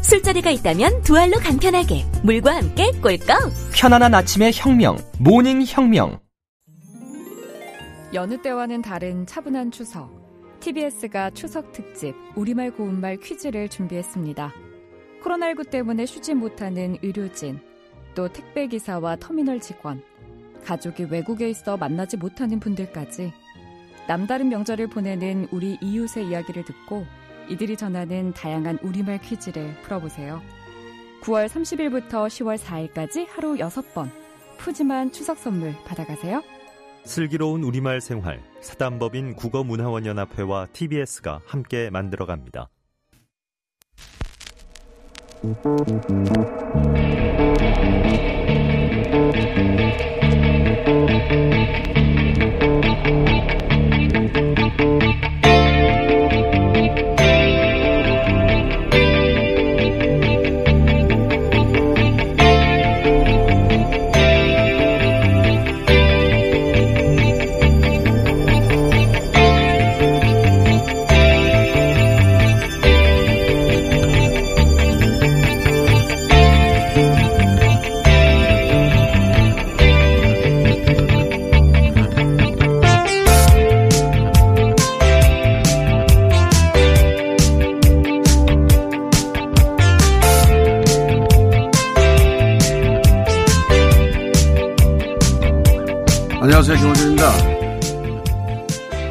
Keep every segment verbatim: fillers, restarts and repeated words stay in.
술자리가 있다면 두 알로 간편하게 물과 함께 꿀꺽. 편안한 아침의 혁명, 모닝혁명. 여느 때와는 다른 차분한 추석. 티비에스가 추석 특집 우리말 고운말 퀴즈를 준비했습니다. 코로나십구 때문에 쉬지 못하는 의료진, 또 택배기사와 터미널 직원, 가족이 외국에 있어 만나지 못하는 분들까지 남다른 명절을 보내는 우리 이웃의 이야기를 듣고 이들이 전하는 다양한 우리말 퀴즈를 풀어보세요. 구월 삼십일부터 시월 사일까지 하루 여섯 번 푸짐한 추석 선물 받아가세요. 슬기로운 우리말 생활, 사단법인 국어문화원연합회와 티비에스가 함께 만들어갑니다.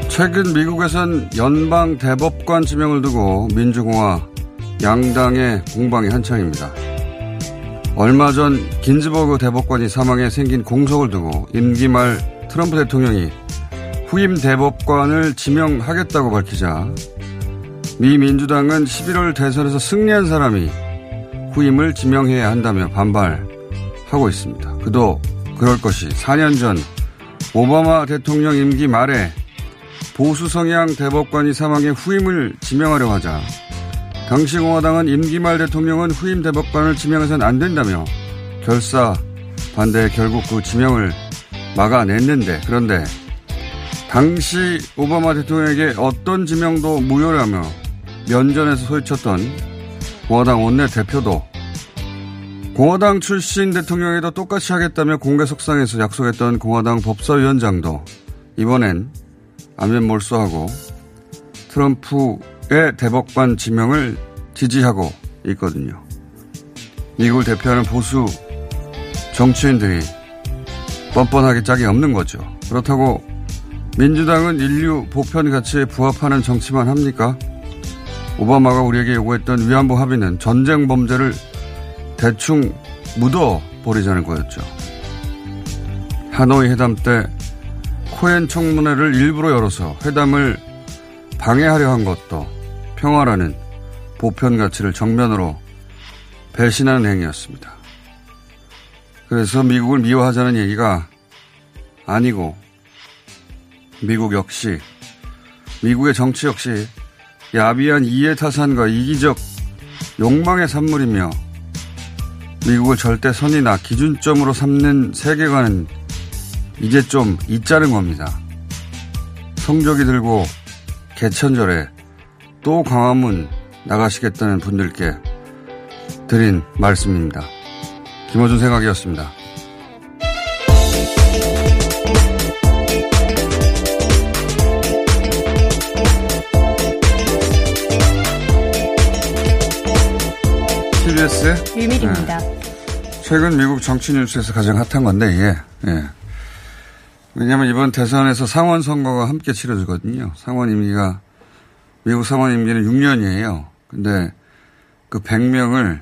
최근 미국에선 연방 대법관 지명을 두고 민주공화 양당의 공방이 한창입니다. 얼마 전 긴즈버그 대법관이 사망해 생긴 공석을 두고 임기 말 트럼프 대통령이 후임 대법관을 지명하겠다고 밝히자 미 민주당은 십일월 대선에서 승리한 사람이 후임을 지명해야 한다며 반발하고 있습니다. 그도 그럴 것이 사 년 전 오바마 대통령 임기 말에 보수 성향 대법관이 사망해 후임을 지명하려 하자 당시 공화당은 임기 말 대통령은 후임 대법관을 지명해서는 안 된다며 결사 반대에 결국 그 지명을 막아냈는데, 그런데 당시 오바마 대통령에게 어떤 지명도 무효라며 면전에서 소리쳤던 공화당 원내대표도 공화당 출신 대통령에도 똑같이 하겠다며 공개 석상에서 약속했던 공화당 법사위원장도 이번엔 안면 몰수하고 트럼프의 대법관 지명을 지지하고 있거든요. 미국을 대표하는 보수 정치인들이 뻔뻔하게 짝이 없는 거죠. 그렇다고 민주당은 인류 보편 가치에 부합하는 정치만 합니까? 오바마가 우리에게 요구했던 위안부 합의는 전쟁 범죄를 대충 묻어버리자는 거였죠. 하노이 회담 때 코엔 청문회를 일부러 열어서 회담을 방해하려 한 것도 평화라는 보편 가치를 정면으로 배신하는 행위였습니다. 그래서 미국을 미워하자는 얘기가 아니고 미국 역시, 미국의 정치 역시 야비한 이해타산과 이기적 욕망의 산물이며 미국을 절대 선이나 기준점으로 삼는 세계관은 이제 좀 잊자는 겁니다. 성적이 들고 개천절에 또 광화문 나가시겠다는 분들께 드린 말씀입니다. 김어준 생각이었습니다. 티비에스의 유밀입니다. 네. 최근 미국 정치 뉴스에서 가장 핫한 건데, 예. 예. 왜냐하면 이번 대선에서 상원 선거가 함께 치러지거든요. 상원 임기가, 미국 상원 임기는 육 년이에요. 근데 그 백 명을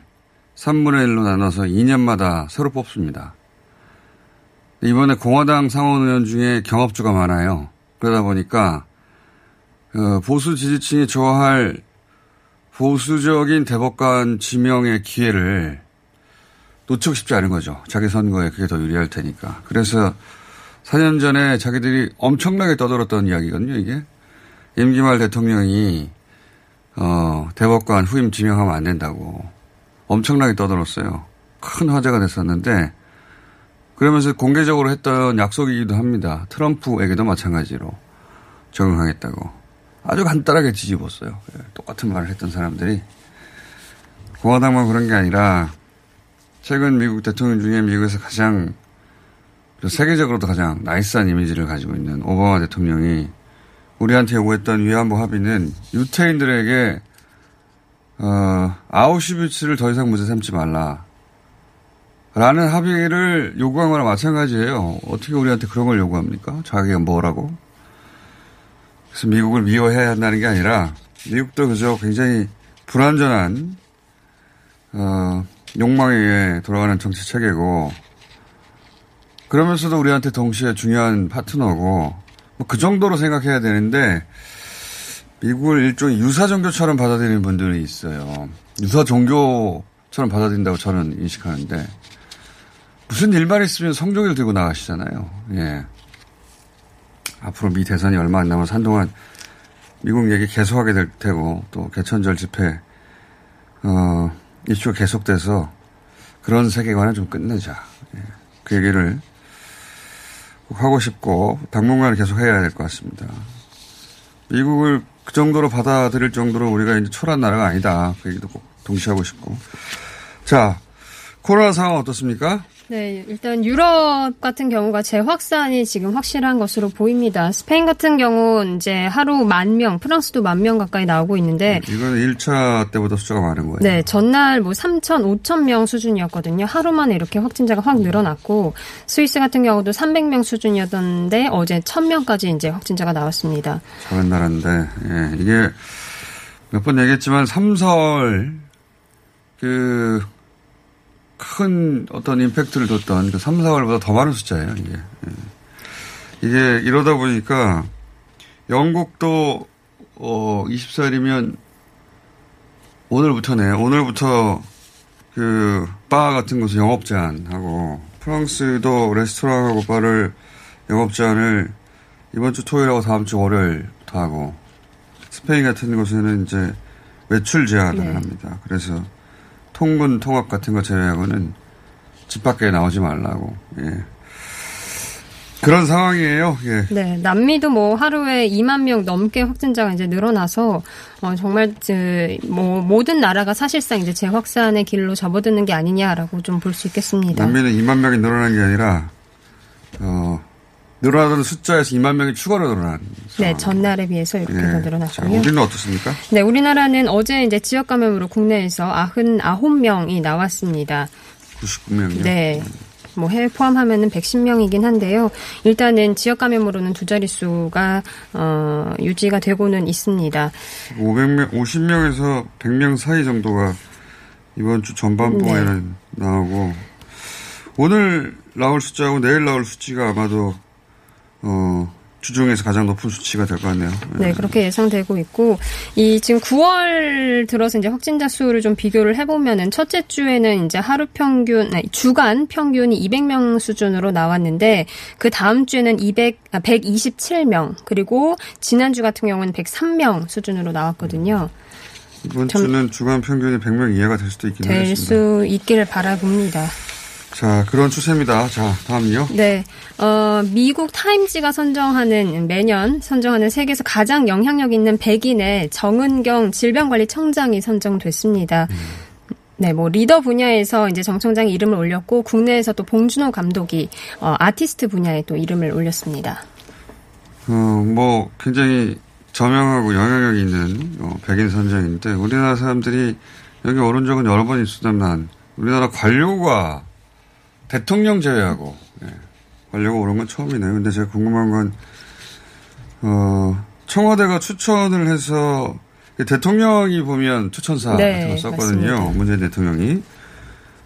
삼분의 일로 나눠서 이 년마다 새로 뽑습니다. 이번에 공화당 상원 의원 중에 경합주가 많아요. 그러다 보니까 보수 지지층이 좋아할 보수적인 대법관 지명의 기회를 놓치고 싶지 않은 거죠. 자기 선거에 그게 더 유리할 테니까. 그래서 사 년 전에 자기들이 엄청나게 떠들었던 이야기거든요, 이게. 임기말 대통령이 어, 대법관 후임 지명하면 안 된다고 엄청나게 떠들었어요. 큰 화제가 됐었는데 그러면서 공개적으로 했던 약속이기도 합니다. 트럼프에게도 마찬가지로 적용하겠다고. 아주 간단하게 뒤집었어요. 똑같은 말을 했던 사람들이. 공화당만 그런 게 아니라 최근 미국 대통령 중에 미국에서 가장 세계적으로도 가장 나이스한 이미지를 가지고 있는 오바마 대통령이 우리한테 요구했던 위안부 합의는 유태인들에게 어, 아우슈비츠를 더 이상 무죄 삼지 말라라는 합의를 요구한 거랑 마찬가지예요. 어떻게 우리한테 그런 걸 요구합니까? 자기가 뭐라고? 그래서 미국을 미워해야 한다는 게 아니라 미국도 그저 굉장히 불완전한 어, 욕망에 의해 돌아가는 정치 체계고 그러면서도 우리한테 동시에 중요한 파트너고 뭐 그 정도로 생각해야 되는데 미국을 일종의 유사 종교처럼 받아들이는 분들이 있어요. 유사 종교처럼 받아들인다고 저는 인식하는데 무슨 일만 있으면 성종일 들고 나가시잖아요. 예. 앞으로 미 대선이 얼마 안 남아서 한동안 미국 얘기 계속하게 될 테고 또 개천절 집회 어, 이슈가 계속돼서 그런 세계관은 좀 끝내자. 예. 그 얘기를 꼭 하고 싶고 당분간 계속 해야 될 것 같습니다. 미국을 그 정도로 받아들일 정도로 우리가 이제 초라한 나라가 아니다. 그 얘기도 꼭 동시하고 싶고. 자, 코로나 상황 어떻습니까? 네, 일단 유럽 같은 경우가 재확산이 지금 확실한 것으로 보입니다. 스페인 같은 경우는 이제 하루 만 명, 프랑스도 만 명 가까이 나오고 있는데. 이거는 일 차 때보다 숫자가 많은 거예요. 네, 전날 뭐 삼천, 오천 명 수준이었거든요. 하루만에 이렇게 확진자가 확 늘어났고, 스위스 같은 경우도 삼백 명 수준이었는데, 어제 천 명까지 이제 확진자가 나왔습니다. 작은 나라인데, 예, 이게 몇 번 얘기했지만, 삼설, 그, 큰 어떤 임팩트를 뒀던 그 삼, 사월보다 더 많은 숫자예요, 이게. 이게 이러다 보니까 영국도, 어, 이십사 일이면 오늘부터네요. 오늘부터 그, 바 같은 곳을 영업 제한하고 프랑스도 레스토랑하고 바를 영업 제한을 이번 주 토요일하고 다음 주 월요일부터 하고 스페인 같은 곳에는 이제 외출 제한을 네. 합니다. 그래서 통근 통합 같은 거 제외하고는 집 밖에 나오지 말라고. 예. 그런 상황이에요. 예. 네, 남미도 뭐 하루에 이만 명 넘게 확진자가 이제 늘어나서 어, 정말 그, 뭐 모든 나라가 사실상 이제 재확산의 길로 접어드는 게 아니냐라고 좀 볼 수 있겠습니다. 남미는 이만 명이 늘어난 게 아니라 어, 늘어나던 숫자에서 이만 명이 추가로 늘어난. 네, 전날에 비해서 이렇게 예. 늘어났고요. 자, 우리는 어떻습니까? 네, 우리나라는 어제 이제 지역 감염으로 국내에서 구십구 명이 나왔습니다. 구십구 명이요? 네. 뭐 해외 포함하면은 백십 명이긴 한데요. 일단은 지역 감염으로는 두 자릿수가 어, 유지가 되고는 있습니다. 오백 명, 오십 명에서 백 명 사이 정도가 이번 주 전반부에는 네. 나오고 오늘 나올 숫자하고 내일 나올 수치가 아마도 어, 주중에서 가장 높은 수치가 될 것 같네요. 네, 네, 그렇게 예상되고 있고, 이 지금 구월 들어서 이제 확진자 수를 좀 비교를 해보면은 첫째 주에는 이제 하루 평균, 아니, 주간 평균이 이백 명 수준으로 나왔는데, 그 다음 주에는 이백, 아, 백이십칠 명, 그리고 지난주 같은 경우는 백삼 명 수준으로 나왔거든요. 이번 점, 주는 주간 평균이 백 명 이하가 될 수도 있긴 하겠습니다. 될 수 있기를 바라봅니다. 자, 그런 추세입니다. 자, 다음요. 네, 어, 미국 타임지가 선정하는, 매년 선정하는 세계에서 가장 영향력 있는 백인의 정은경 질병관리청장이 선정됐습니다. 음. 네, 뭐 리더 분야에서 이제 정 청장이 이름을 올렸고 국내에서 또 봉준호 감독이 어, 아티스트 분야에 또 이름을 올렸습니다. 어, 뭐 굉장히 저명하고 영향력 있는 어, 백인 선정인데 우리나라 사람들이 여기 오른 적은 여러 번 있었다만 우리나라 관료가 대통령 제외하고, 예. 관료가 오른 건 처음이네요. 근데 제가 궁금한 건, 어, 청와대가 추천을 해서, 대통령이 보면 추천사 같은 거 썼거든요. 맞습니다. 문재인 대통령이.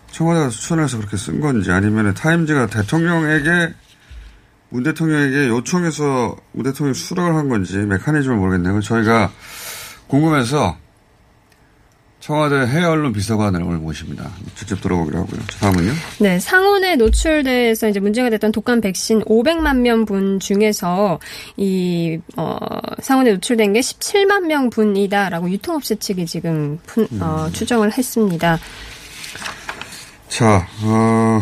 청와대가 추천해서 그렇게 쓴 건지 아니면 타임지가 대통령에게, 문 대통령에게 요청해서 문 대통령이 수락을 한 건지 메커니즘을 모르겠네요. 저희가 궁금해서, 청와대 해외언론 비서관을 오늘 모십니다. 직접 들어보기로 하고요. 다음은요? 네, 상온에 노출돼서 이제 문제가 됐던 독감 백신 오백만 명 분 중에서 이 어, 상온에 노출된 게 십칠만 명 분이다라고 유통업체 측이 지금 푼, 어, 음. 추정을 했습니다. 자, 어,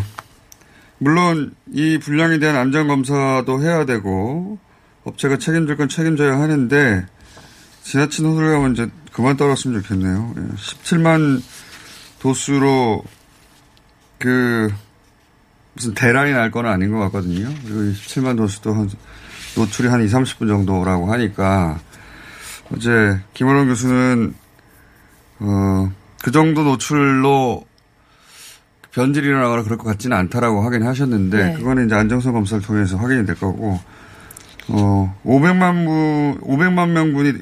물론 이 분량에 대한 안전검사도 해야 되고 업체가 책임질 건 책임져야 하는데 지나친 호들갑은 먼저 그만 떨었으면 좋겠네요. 십칠만 도수로 그 무슨 대란이 날 건 아닌 것 같거든요. 그리고 십칠만 도수도 한 노출이 한 이삼십 분 정도라고 하니까 어제 김어준 교수는 어, 그 정도 노출로 변질이 일어나거나 그럴 것 같지는 않다라고 하긴 하셨는데 네. 그거는 이제 안정성 검사를 통해서 확인이 될 거고 어, 오백만 분 오백만 명분이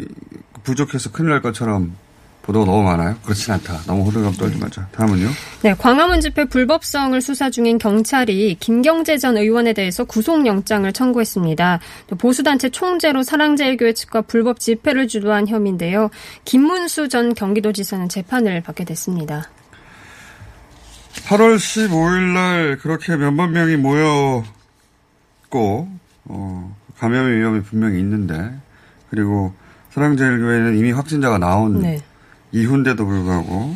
부족해서 큰일 날 것처럼 보도가 너무 많아요? 그렇진 않다. 너무 호들갑 떨지 마자. 다음은요? 네, 광화문 집회 불법성을 수사 중인 경찰이 김경재 전 의원에 대해서 구속영장을 청구했습니다. 보수단체 총재로 사랑제일교회 측과 불법 집회를 주도한 혐의인데요. 김문수 전 경기도지사는 재판을 받게 됐습니다. 팔월 십오일 날 그렇게 몇만 명이 모였고 어, 감염의 위험이 분명히 있는데 그리고 사랑제일교회는 이미 확진자가 나온 네. 이후인데도 불구하고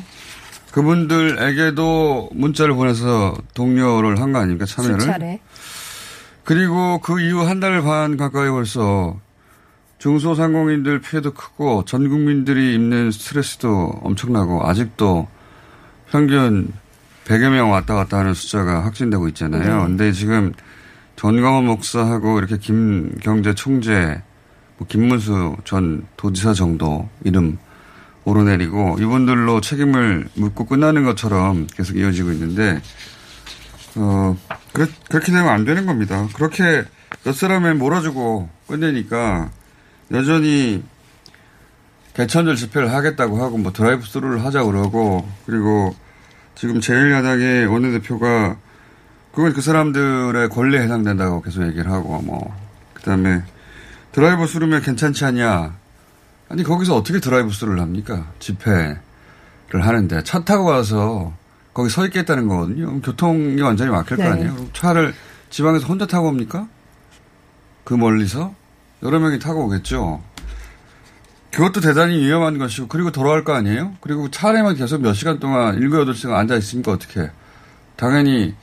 그분들에게도 문자를 보내서 독려를 한 거 아닙니까? 참여를. 수차례. 그리고 그 이후 한 달 반 가까이 벌써 중소상공인들 피해도 크고 전 국민들이 입는 스트레스도 엄청나고 아직도 평균 백여 명 왔다 갔다 하는 숫자가 확진되고 있잖아요. 네. 근데 지금 전광훈 목사하고 이렇게 김경재 총재 김문수 전 도지사 정도 이름 오르내리고 이분들로 책임을 묻고 끝나는 것처럼 계속 이어지고 있는데 어 그렇, 그렇게 되면 안 되는 겁니다. 그렇게 몇 사람을 몰아주고 끝내니까 여전히 개천절 집회를 하겠다고 하고 뭐 드라이브 스루를 하자 그러고 그리고 지금 제일 야당의 원내대표가 그건 그 사람들의 권리에 해당된다고 계속 얘기를 하고 뭐 그다음에 드라이브 스루면 괜찮지 않냐. 아니 거기서 어떻게 드라이브 스루를 합니까? 집회를 하는데 차 타고 가서 거기 서 있겠다는 거거든요. 교통이 완전히 막힐 네. 거 아니에요. 그럼 차를 지방에서 혼자 타고 옵니까? 그 멀리서? 여러 명이 타고 오겠죠. 그것도 대단히 위험한 것이고 그리고 돌아올 거 아니에요? 그리고 차 안에만 계속 몇 시간 동안 일곱, 여덟 시간 앉아있으니까 어떻게 당연히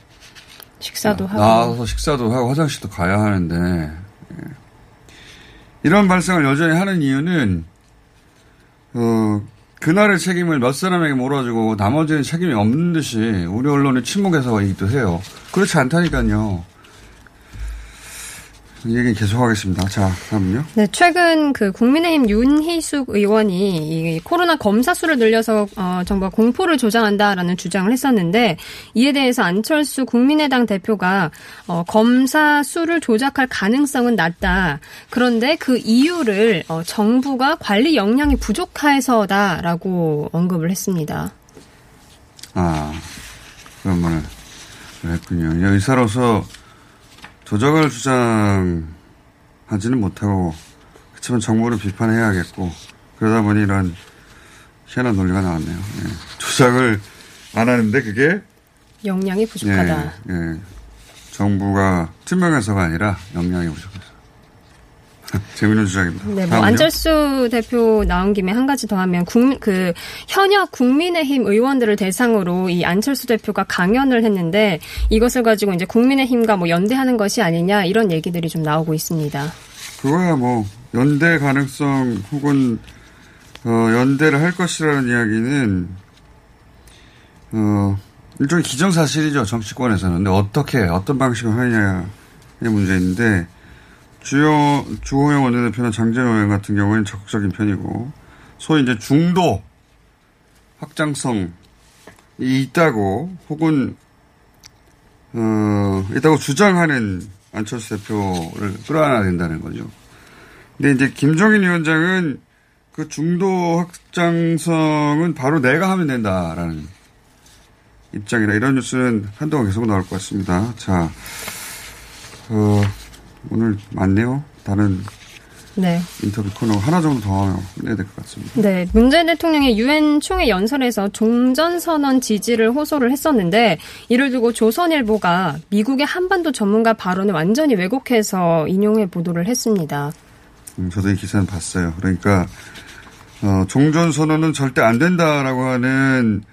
식사도 하고 나와서 식사도 하고 화장실도 가야 하는데 이런 발상을 여전히 하는 이유는 어, 그날의 책임을 몇 사람에게 몰아주고 나머지는 책임이 없는 듯이 우리 언론의 침묵해서이기도 해요. 그렇지 않다니까요. 이 얘기는 계속하겠습니다. 자, 다음은요. 네, 최근 그 국민의힘 윤희숙 의원이 이 코로나 검사 수를 늘려서 어, 정부가 공포를 조장한다라는 주장을 했었는데 이에 대해서 안철수 국민의당 대표가 어, 검사 수를 조작할 가능성은 낮다. 그런데 그 이유를 어, 정부가 관리 역량이 부족해서다라고 언급을 했습니다. 아, 그런 말을 했군요. 의사로서 조작을 주장하지는 못하고 그렇지만 정부를 비판해야겠고 그러다 보니 이런 희한한 논리가 나왔네요. 예. 조작을 안 하는데 그게 역량이 부족하다. 예, 예. 정부가 투명해서가 아니라 역량이 부족해서. 재밌는 주장입니다. 네, 뭐 안철수 대표 나온 김에 한 가지 더 하면 국민, 그 현역 국민의힘 의원들을 대상으로 이 안철수 대표가 강연을 했는데 이것을 가지고 이제 국민의힘과 뭐 연대하는 것이 아니냐 이런 얘기들이 좀 나오고 있습니다. 그거야 뭐 연대 가능성 혹은 어, 연대를 할 것이라는 이야기는 어, 일종의 기정사실이죠 정치권에서는. 근데 어떻게 어떤 방식으로 하느냐의 문제인데. 주요, 주호영 원내대표나 장제원 같은 경우에는 적극적인 편이고, 소위 이제 중도 확장성이 있다고, 혹은, 어, 있다고 주장하는 안철수 대표를 끌어안아야 된다는 거죠. 근데 이제 김종인 위원장은 그 중도 확장성은 바로 내가 하면 된다라는 입장이라 이런 뉴스는 한동안 계속 나올 것 같습니다. 자, 어, 오늘 많네요. 다른 네. 인터뷰 코너 하나 정도 더 해야 될 것 같습니다. 네, 문재인 대통령이 유엔 총회 연설에서 종전선언 지지를 호소를 했었는데 이를 두고 조선일보가 미국의 한반도 전문가 발언을 완전히 왜곡해서 인용해 보도를 했습니다. 음, 저도 이 기사는 봤어요. 그러니까 어, 종전선언은 절대 안 된다라고 하는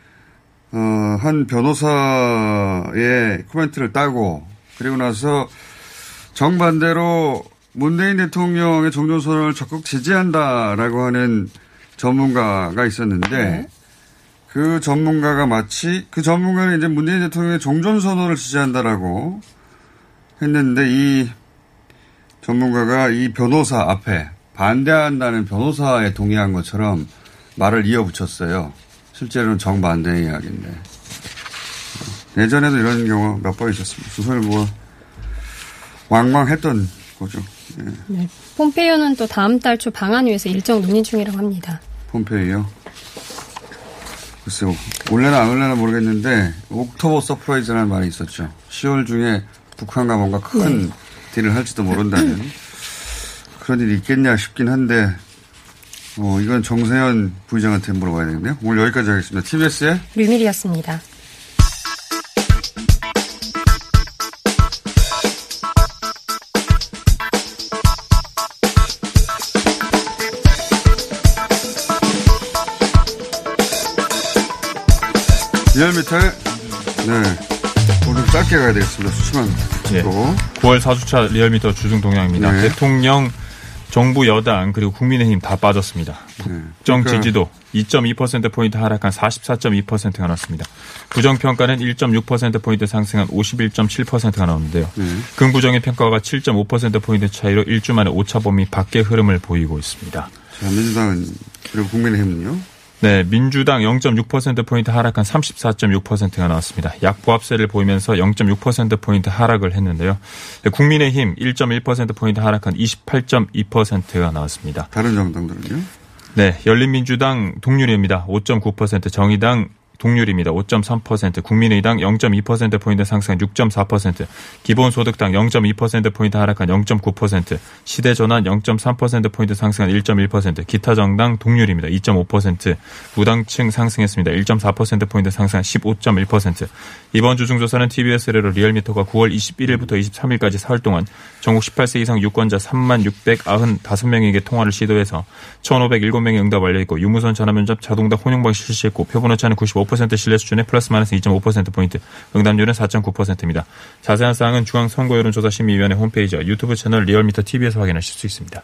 어, 한 변호사의 코멘트를 따고 그리고 나서 정반대로 문재인 대통령의 종전선언을 적극 지지한다라고 하는 전문가가 있었는데 네. 그 전문가가 마치 그 전문가는 이제 문재인 대통령의 종전선언을 지지한다라고 했는데 이 전문가가 이 변호사 앞에 반대한다는 변호사에 동의한 것처럼 말을 이어붙였어요. 실제로는 정반대의 이야기인데. 예전에도 이런 경우 몇 번 있었습니다. 조선일보가 왕왕했던 거죠. 예. 네. 폼페이오는 또 다음 달 초 방한위에서 일정 논의 중이라고 합니다. 폼페이오? 글쎄요. 올래나 안 올래나 모르겠는데 옥토버 서프라이즈라는 말이 있었죠. 시월 중에 북한과 뭔가 큰 네. 딜을 할지도 모른다는 그런 일이 있겠냐 싶긴 한데 어, 이건 정세현 부의장한테 물어봐야 되겠네요. 오늘 여기까지 하겠습니다. 티비에스의 류밀희였습니다. 리얼미터 네 오늘 짧게 가야 되겠습니다. 수치만 네. 구월 사 주차 리얼미터 주중 동향입니다. 네. 대통령, 정부 여당 그리고 국민의힘 다 빠졌습니다. 국정 네. 그러니까 지지도 이 점 이 퍼센트포인트 하락한 사십사 점 이 퍼센트가 나왔습니다. 부정평가는 일 점 육 퍼센트포인트 상승한 오십일 점 칠 퍼센트가 나오는데요. 네. 긍부정의 평가가 칠 점 오 퍼센트포인트 차이로 일 주 만에 오차범위 밖의 흐름을 보이고 있습니다. 자, 민주당은 그리고 국민의힘은요? 네, 민주당 영 점 육 퍼센트포인트 하락한 삼십사 점 육 퍼센트가 나왔습니다. 약보합세를 보이면서 영 점 육 퍼센트포인트 하락을 했는데요. 국민의힘 일 점 일 퍼센트포인트 하락한 이십팔 점 이 퍼센트가 나왔습니다. 다른 정당들은요? 네, 열린민주당 동률입니다. 오 점 구 퍼센트, 정의당 동률입니다. 오 점 삼 퍼센트, 국민의당 영 점 이 퍼센트포인트 상승한 육 점 사 퍼센트, 기본소득당 영 점 이 퍼센트포인트 하락한 영 점 구 퍼센트, 시대전환 영 점 삼 퍼센트포인트 상승한 일 점 일 퍼센트, 기타정당 동률입니다. 이 점 오 퍼센트, 무당층 상승했습니다. 일 점 사 퍼센트포인트 상승한 십오 점 일 퍼센트. 이번 주중조사는 티비에스 의뢰로 리얼미터가 구월 이십일일부터 이십삼일까지 사흘 동안 전국 열여덟 세 이상 유권자 삼만 육백구십오 명에게 통화를 시도해서 천오백칠 명이 응답 완료했고 유무선 전화면접 자동답 혼용방 실시했고 표본 오차는 구십오 퍼센트 신뢰 수준에 플러스 마이너스 이 점 오 퍼센트포인트, 응답률은 사 점 구 퍼센트입니다. 자세한 사항은 중앙선거여론조사심의위원회 홈페이지와 유튜브 채널 리얼미터 티비에서 확인하실 수 있습니다.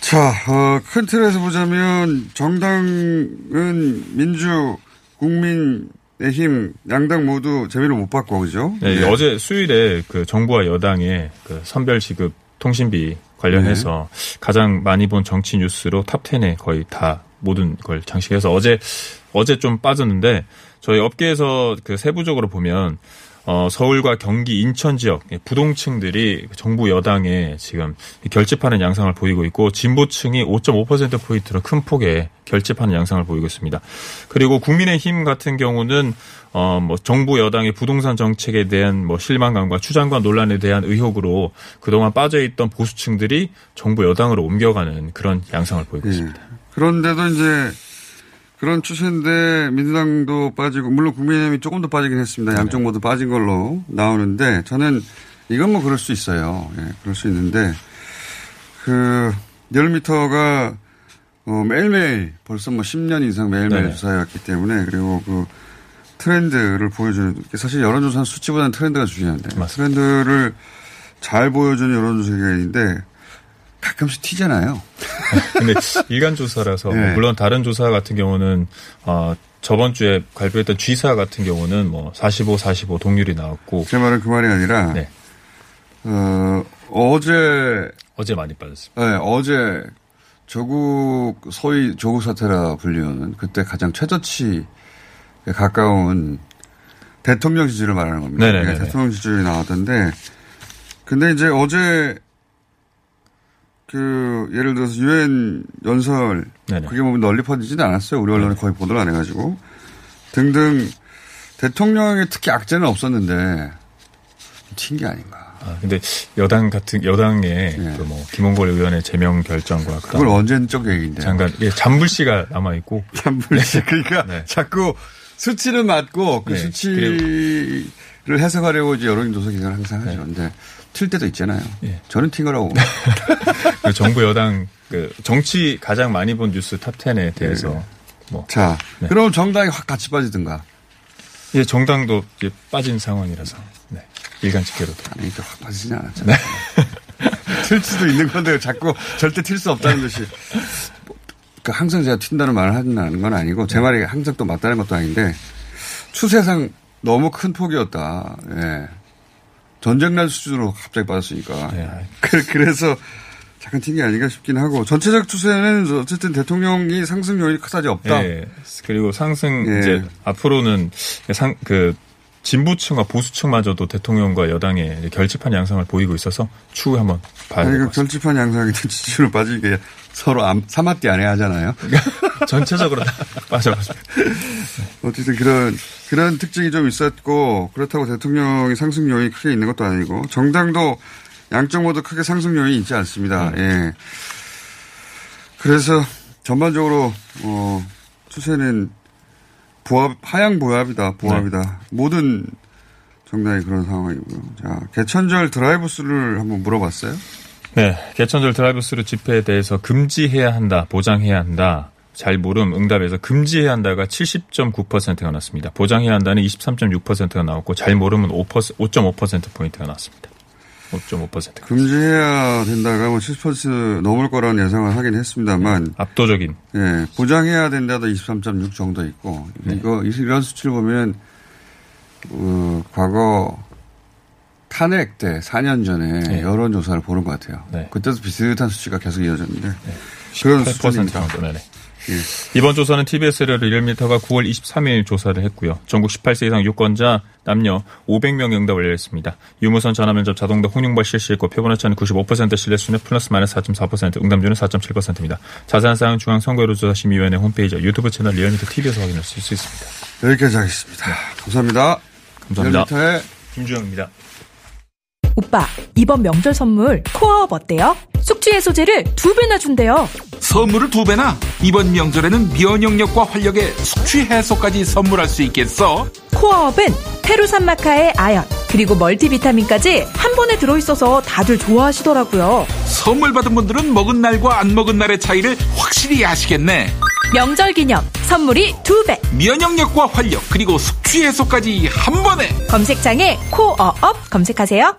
자, 어, 큰 틀에서 보자면 정당은 민주, 국민의힘 양당 모두 재미를 못 봤고, 그죠? 네, 네. 어제 수요일에 그 정부와 여당의 그 선별지급 통신비 관련해서 네. 가장 많이 본 정치 뉴스로 탑십에 거의 다 모든 걸 장식해서 어제 어제 좀 빠졌는데 저희 업계에서 그 세부적으로 보면 어 서울과 경기, 인천 지역 부동층들이 정부 여당에 지금 결집하는 양상을 보이고 있고 진보층이 오 점 오 퍼센트포인트로 큰 폭의 결집하는 양상을 보이고 있습니다. 그리고 국민의힘 같은 경우는 어 뭐 정부 여당의 부동산 정책에 대한 뭐 실망감과 추장관 논란에 대한 의혹으로 그동안 빠져있던 보수층들이 정부 여당으로 옮겨가는 그런 양상을 보이고 네. 있습니다. 그런데도 이제 그런 추세인데 민주당도 빠지고 물론 국민의힘이 조금 더 빠지긴 했습니다. 양쪽 모두 빠진 걸로 나오는데 저는 이건 뭐 그럴 수 있어요. 예, 그럴 수 있는데 그 리얼미터가 어, 매일매일 벌써 뭐 십 년 이상 매일매일 네네. 조사해왔기 때문에 그리고 그 트렌드를 보여주는 사실 여론조사는 수치보다는 트렌드가 중요한데 맞습니다. 트렌드를 잘 보여주는 여론조사인데 가끔씩 튀잖아요. 근데 일간 조사라서 네. 물론 다른 조사 같은 경우는 어, 저번 주에 발표했던 G사 같은 경우는 뭐 사십오, 사십오 동률이 나왔고 제 말은 그 말이 아니라 네. 어, 어제 어제 많이 빠졌습니다. 네, 어제 조국 소위 조국 사태라 불리우는 그때 가장 최저치에 가까운 대통령 지지를 말하는 겁니다. 네, 대통령 지지율이 나왔던데 근데 이제 어제 그 예를 들어서 유엔 연설 네네. 그게 뭐 널리 퍼지지는 않았어요. 우리 언론에 거의 보도를 안 해가지고 등등 대통령의 특히 악재는 없었는데 튄 게 아닌가. 아, 근데 여당 같은 여당의 예. 그 뭐 김홍걸 의원의 제명 결정과 그걸 언제적 얘기인데 잠깐 예, 잔불씨가 남아 있고 잔불씨 네. 그러니까 네. 자꾸 수치는 맞고 그 네. 수치를 그리고. 해석하려고 이제 여론조사 기간을 항상 하죠. 그런데 네. 틀 때도 있잖아요. 예. 저는 튄 거라고. 정부 여당 그 정치 가장 많이 본 뉴스 탑십에 대해서 네. 뭐 자 네. 그럼 정당이 확 같이 빠지든가. 예, 정당도 빠진 상황이라서 네. 일간 집계로도. 아니, 이게 확 빠지진 않았잖아요. 네. 틀 수도 있는 건데 자꾸 절대 틀 수 없다는 것이. 뭐, 그러니까 항상 제가 튄다는 말을 하는 건 아니고 제 말이 항상 또 맞다는 것도 아닌데 추세상 너무 큰 폭이었다. 예. 전쟁난 수준으로 갑자기 빠졌으니까. 네. 그래서 잠깐 튄 게 아닌가 싶긴 하고 전체적 추세는 어쨌든 대통령이 상승 요인이 크다지 없다. 예. 그리고 상승 예. 이제 앞으로는 상, 그 진보층과 보수층마저도 대통령과 여당의 결집한 양상을 보이고 있어서 추후에 한번 봐야 될 것 같습니다. 결집한 양상이 지지율로 빠지게 서로 삼합디 안 해야 하잖아요. 전체적으로 다 빠져가지고. 어쨌든 그런 그런 특징이 좀 있었고 그렇다고 대통령이 상승 요인이 크게 있는 것도 아니고 정당도 양쪽 모두 크게 상승 요인이 있지 않습니다. 음. 예. 그래서 전반적으로 어, 추세는 보합, 하향 보합이다, 보합이다. 네. 모든 정당이 그런 상황이고요. 자, 개천절 드라이브스루를 한번 물어봤어요. 네, 개천절 드라이브스루 집회에 대해서 금지해야 한다, 보장해야 한다. 잘 모름 응답에서 금지해야 한다가 칠십 점 구 퍼센트가 나왔습니다. 보장해야 한다는 이십삼 점 육 퍼센트가 나왔고 잘 모름은 오 점 오 퍼센트 포인트가 나왔습니다. 오 점 오 퍼센트. 금지해야 된다가 뭐 칠 퍼센트 넘을 거라는 예상을 하긴 했습니다만. 압도적인. 예. 보장해야 된다도 이십삼 점 육 정도 있고. 네. 이거, 이런 수치를 보면, 어, 과거 탄핵 때 사 년 전에 네. 여론조사를 보는 것 같아요. 네. 그때도 비슷한 수치가 계속 이어졌는데. 네. 그런 수치입니다. 예. 이번 조사는 티비에스를 리얼미터가 구월 이십삼일 조사를 했고요. 전국 십팔 세 이상 유권자 남녀 오백 명의 응답을 완료했습니다. 유무선 전화면접 자동답 홍윤발 실시했고 표본오차는 구십오 퍼센트 신뢰수는 플러스 마이너스 사 점 사 퍼센트 응답률은 사 점 칠 퍼센트입니다. 자세한 사항은 중앙선거여론조사심의위원회 홈페이지 유튜브 채널 리얼미터 티비에서 확인하실 수 있습니다. 여기까지 하겠습니다. 네. 감사합니다. 감사합니다. 리얼미터의 김주영입니다. 오빠, 이번 명절 선물 코어업 어때요? 숙취 해소제를 두 배나 준대요. 선물을 두 배나? 이번 명절에는 면역력과 활력에 숙취 해소까지 선물할 수 있겠어? 코어업은 페루산마카의 아연 그리고 멀티비타민까지 한 번에 들어있어서 다들 좋아하시더라고요. 선물 받은 분들은 먹은 날과 안 먹은 날의 차이를 확실히 아시겠네. 명절 기념 선물이 두 배. 면역력과 활력 그리고 숙취 해소까지 한 번에. 검색창에 코어업 검색하세요.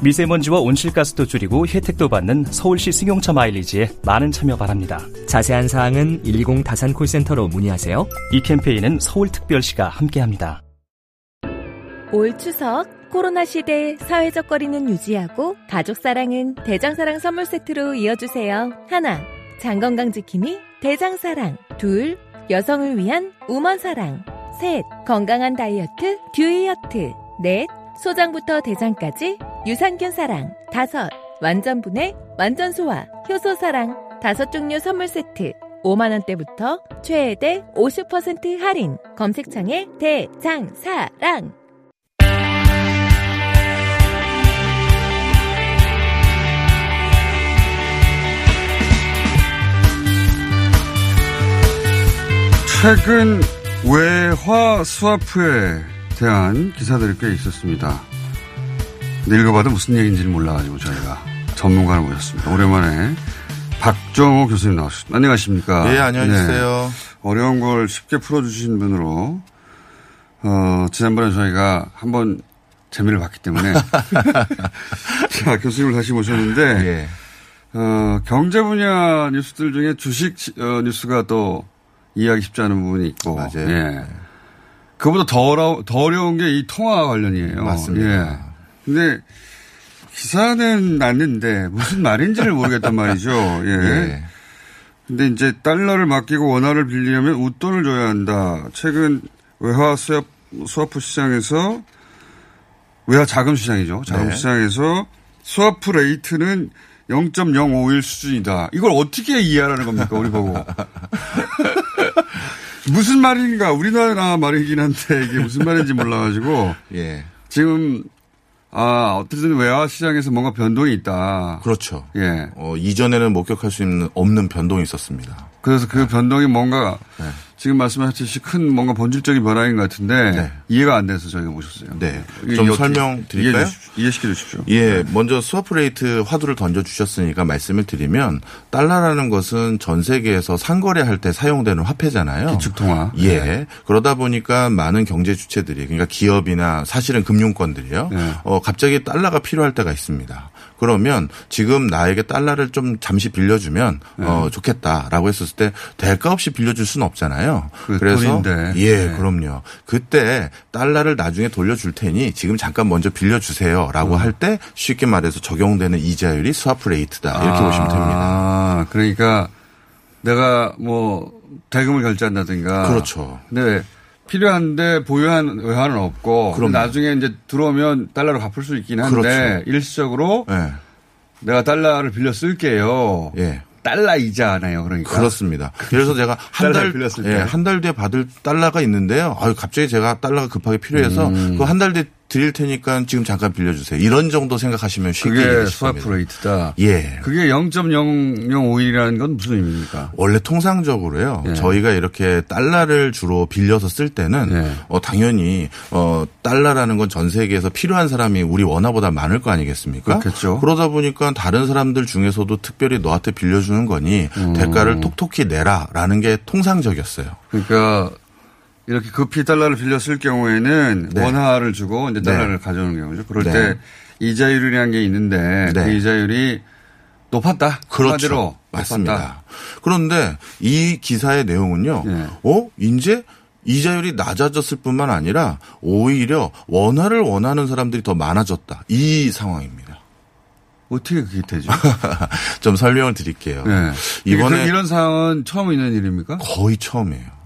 미세먼지와 온실가스도 줄이고 혜택도 받는 서울시 승용차 마일리지에 많은 참여 바랍니다. 자세한 사항은 일이공 다산 콜센터로 문의하세요. 이 캠페인은 서울특별시가 함께합니다. 올 추석 코로나 시대 사회적 거리는 유지하고 가족 사랑은 대장사랑 선물 세트로 이어주세요. 하나, 장건강 지킴이 대장사랑. 둘, 여성을 위한 우먼사랑. 셋, 건강한 다이어트 듀이어트. 넷, 소장부터 대장까지 유산균 사랑. 다섯, 완전분해 완전소화 효소사랑. 다섯 종류 선물세트 오만 원대부터 최대 오십 퍼센트 할인. 검색창에 대장사랑. 최근 외화 스와프에 대한 기사들이 꽤 있었습니다. 근데 읽어봐도 무슨 얘기인지를 몰라가지고 저희가 전문가를 모셨습니다. 오랜만에 박정호 교수님 나오셨습니다. 안녕하십니까. 예, 안녕하세요. 네. 어려운 걸 쉽게 풀어주신 분으로, 어, 지난번에 저희가 한번 재미를 봤기 때문에. 자, 교수님을 다시 모셨는데, 예. 어, 경제 분야 뉴스들 중에 주식 어, 뉴스가 또 이해하기 쉽지 않은 부분이 있고. 맞아요. 예. 그보다 더, 어려, 더 어려운 게 이 통화 관련이에요. 맞습니다. 예. 근데 기사는 났는데 무슨 말인지를 모르겠단 말이죠. 예. 예. 근데 이제 달러를 맡기고 원화를 빌리려면 웃돈을 줘야 한다. 최근 외화 수합, 수화프 시장에서 외화 자금 시장이죠. 자금 네. 시장에서 수화프 레이트는 영 점 영오일 수준이다. 이걸 어떻게 이해하라는 겁니까? 우리 보고. 무슨 말인가. 우리나라 말이긴 한데 이게 무슨 말인지 몰라가지고. 예. 지금, 아, 어쨌든 외화 시장에서 뭔가 변동이 있다. 그렇죠. 예. 어, 이전에는 목격할 수 있는, 없는 변동이 있었습니다. 그래서 그 네. 변동이 뭔가 네. 지금 말씀하셨듯이 큰 뭔가 본질적인 변화인 것 같은데 네. 이해가 안 돼서 저희가 모셨어요. 네. 좀 설명 드릴까요? 이해시켜 주십시오. 예. 네. 먼저 스와프 레이트 화두를 던져 주셨으니까 말씀을 드리면 달러라는 것은 전 세계에서 상거래할 때 사용되는 화폐잖아요. 기축통화. 예. 네. 그러다 보니까 많은 경제 주체들이 그러니까 기업이나 사실은 금융권들이요. 네. 어, 갑자기 달러가 필요할 때가 있습니다. 그러면 지금 나에게 달러를 좀 잠시 빌려주면 네. 어, 좋겠다라고 했었을 때 대가 없이 빌려줄 수는 없잖아요. 그 그래서 돈인데. 예, 네. 그럼요. 그때 달러를 나중에 돌려줄 테니 지금 잠깐 먼저 빌려주세요라고 음. 할 때 쉽게 말해서 적용되는 이자율이 스와프 레이트다 이렇게 아, 보시면 됩니다. 그러니까 내가 뭐 대금을 결제한다든가 그렇죠. 네. 필요한데 보유한 외환은 없고 나중에 이제 들어오면 달러로 갚을 수 있긴 한데 그렇죠. 일시적으로 네. 내가 달러를 빌려 쓸게요. 예. 달러 이자네요, 그러니까. 그렇습니다. 그래서 제가 한 달, 예, 한 달 뒤에 받을 달러가 있는데요. 아유, 갑자기 제가 달러가 급하게 필요해서 음. 그 한 달 뒤에 드릴 테니까 지금 잠깐 빌려주세요. 이런 정도 생각하시면 쉽게 이해하실 겁니다. 그게 스와프 레이트다. 예. 그게 영 점 영영오일이라는 건 무슨 의미입니까? 원래 통상적으로요. 예. 저희가 이렇게 달러를 주로 빌려서 쓸 때는 예. 어, 당연히 어, 달러라는 건 전 세계에서 필요한 사람이 우리 원화보다 많을 거 아니겠습니까? 그렇겠죠. 그러다 보니까 다른 사람들 중에서도 특별히 너한테 빌려주는 거니 음. 대가를 톡톡히 내라라는 게 통상적이었어요. 그러니까. 이렇게 급히 달러를 빌려 쓸 경우에는 네. 원화를 주고 이제 달러를 네. 가져오는 경우죠. 그럴 네. 때 이자율이라는 게 있는데 네. 그 이자율이 높았다. 그렇죠. 맞습니다. 높았다. 그런데 이 기사의 내용은요. 네. 어? 이제 이자율이 낮아졌을 뿐만 아니라 오히려 원화를 원하는 사람들이 더 많아졌다. 이 상황입니다. 어떻게 그게 되죠? 좀 설명을 드릴게요. 네. 이번에 이런 상황은 처음 있는 일입니까? 거의 처음이에요.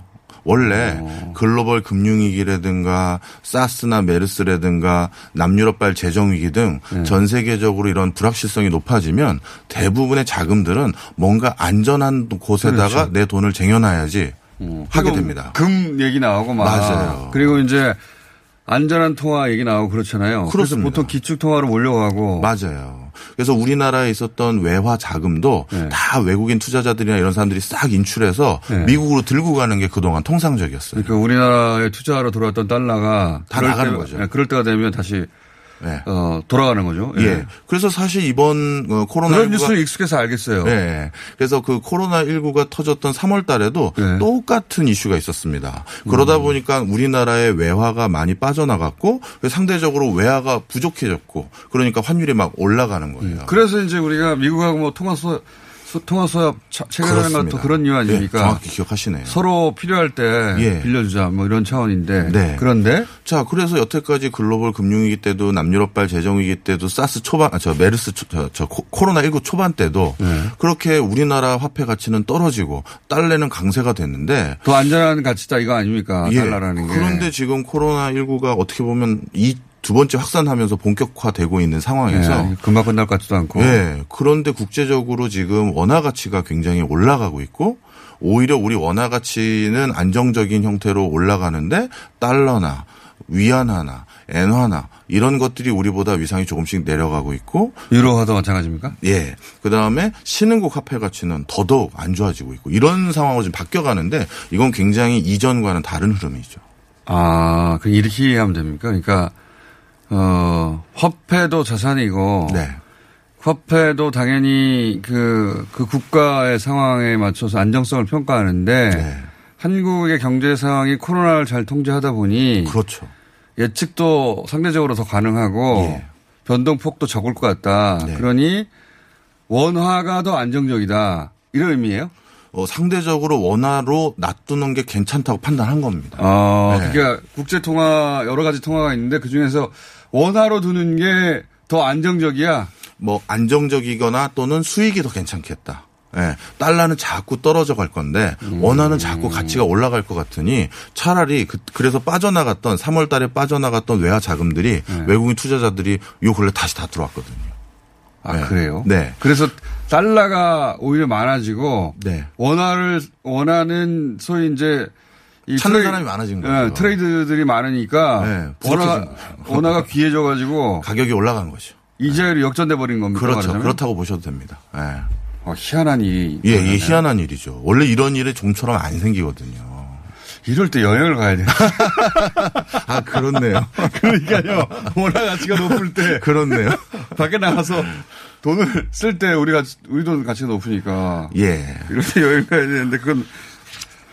원래 오. 글로벌 금융위기라든가 사스나 메르스라든가 남유럽발 재정위기 등 전 세계적으로 이런 불확실성이 높아지면 대부분의 자금들은 뭔가 안전한 곳에다가 그렇죠. 내 돈을 쟁여놔야지 오. 하게 됩니다. 금 얘기 나오고 막. 맞아요. 그리고 이제 안전한 통화 얘기 나오고 그렇잖아요. 그렇습니다. 그래서 보통 기축통화로 몰려가고. 맞아요. 그래서 우리나라에 있었던 외화 자금도 네. 다 외국인 투자자들이나 이런 사람들이 싹 인출해서 네. 미국으로 들고 가는 게 그동안 통상적이었어요. 그러니까 우리나라에 투자하러 들어왔던 달러가 다 나가는 때, 거죠. 네, 그럴 때가 되면 다시 네. 어, 돌아가는 거죠. 예. 예. 그래서 사실 이번 코로나 그런 뉴스는 익숙해서 알겠어요. 예. 그래서 그 코로나십구가 터졌던 삼월 달에도 예. 똑같은 이슈가 있었습니다. 그러다 음. 보니까 우리나라의 외화가 많이 빠져나갔고 상대적으로 외화가 부족해졌고 그러니까 환율이 막 올라가는 거예요. 예. 그래서 이제 우리가 미국하고 뭐 통화 수 통화 수합 체결하는 것도 그런 이유 아닙니까? 예, 정확히 기억하시네요. 서로 필요할 때 예. 빌려주자 뭐 이런 차원인데. 네. 그런데 자 그래서 여태까지 글로벌 금융위기 때도 남유럽발 재정위기 때도 사스 초반, 아, 저 메르스 초, 저, 저 코로나십구 초반 때도 예. 그렇게 우리나라 화폐 가치는 떨어지고 달러는 강세가 됐는데 더 안전한 가치다 이거 아닙니까? 예. 달러라는 게. 그런데 지금 코로나십구가 어떻게 보면 이 두 번째 확산하면서 본격화되고 있는 상황에서 네, 금방 끝날 것 같지도 않고. 네, 그런데 국제적으로 지금 원화 가치가 굉장히 올라가고 있고 오히려 우리 원화 가치는 안정적인 형태로 올라가는데 달러나 위안화나 엔화나 이런 것들이 우리보다 위상이 조금씩 내려가고 있고. 유로화도 마찬가지입니까? 예. 그다음에 신흥국 화폐 가치는 더더욱 안 좋아지고 있고 이런 상황으로 지금 바뀌어가는데 이건 굉장히 이전과는 다른 흐름이죠. 아, 그럼 이렇게 이해하면 됩니까? 그러니까. 어, 화폐도 자산이고, 네. 화폐도 당연히 그, 그 국가의 상황에 맞춰서 안정성을 평가하는데 네. 한국의 경제 상황이 코로나를 잘 통제하다 보니 그렇죠. 예측도 상대적으로 더 가능하고 예. 변동폭도 적을 것 같다. 네. 그러니 원화가 더 안정적이다. 이런 의미예요? 어, 상대적으로 원화로 놔두는 게 괜찮다고 판단한 겁니다. 아, 네. 그러니까 국제통화 여러 가지 통화가 있는데 그중에서 원화로 두는 게 더 안정적이야? 뭐 안정적이거나 또는 수익이 더 괜찮겠다. 예, 달러는 자꾸 떨어져 갈 건데 원화는 자꾸 가치가 올라갈 것 같으니 차라리 그, 그래서 빠져나갔던 삼월 달에 빠져나갔던 외화 자금들이 네. 외국인 투자자들이 요 근래 다시 다 들어왔거든요. 아 네. 그래요? 네. 그래서 달러가 오히려 많아지고 네. 원화를 원하는 소위 이제 이 찾는 트레이, 사람이 많아진 거죠. 네, 트레이드들이 많으니까 네, 원화, 원화가 귀해져가지고 가격이 올라간 거죠. 이자율이 네. 역전돼 버린 겁니다. 그렇죠. 말하자면? 그렇다고 보셔도 됩니다. 네. 어, 희한한 일이. 예, 예, 희한한 일이죠. 원래 이런 일에 좀처럼 안 생기거든요. 이럴 때 여행을 가야 되나? 아, 그렇네요. 그러니까요. 원화 가치가 높을 때. 그렇네요. 밖에 나가서 돈을 쓸 때 우리가, 우리 돈 가치가 높으니까. 예. 이럴 때 여행을 가야 되는데 그건,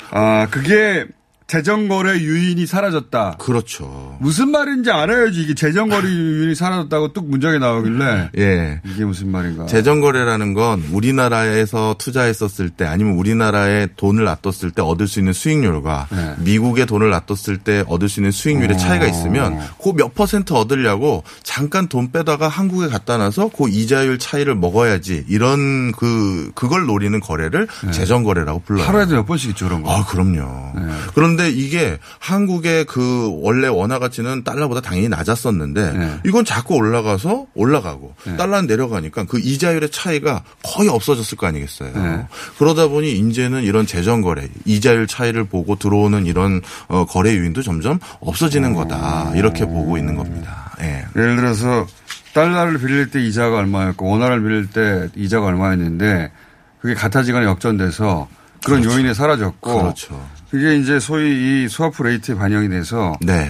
아, 그게 재정거래 유인이 사라졌다. 그렇죠. 무슨 말인지 알아야지 이게 재정거래 유인이 사라졌다고 뚝 문장에 나오길래. 예. 이게 무슨 말인가. 재정거래라는 건 우리나라에서 투자했었을 때 아니면 우리나라에 돈을 놔뒀을 때 얻을 수 있는 수익률과 네. 미국에 돈을 놔뒀을 때 얻을 수 있는 수익률의 오. 차이가 있으면 그 몇 퍼센트 얻으려고 잠깐 돈 빼다가 한국에 갖다 놔서 그 이자율 차이를 먹어야지 이런 그, 그걸 노리는 거래를 네. 재정거래라고 불러요. 하루에도 몇 번씩 있죠, 그런 거. 아, 그럼요. 네. 그런데 근데 이게 한국의 그 원래 원화 가치는 달러보다 당연히 낮았었는데 네. 이건 자꾸 올라가서 올라가고 네. 달러는 내려가니까 그 이자율의 차이가 거의 없어졌을 거 아니겠어요. 네. 그러다 보니 이제는 이런 재정거래, 이자율 차이를 보고 들어오는 이런 거래 요인도 점점 없어지는 거다. 이렇게 보고 있는 겁니다. 네. 예를 들어서 달러를 빌릴 때 이자가 얼마였고 원화를 빌릴 때 이자가 얼마였는데 그게 같아지거나 역전돼서 그런 그렇죠. 요인이 사라졌고 그렇죠. 그게 이제 소위 이 스와프 레이트에 반영이 돼서 네.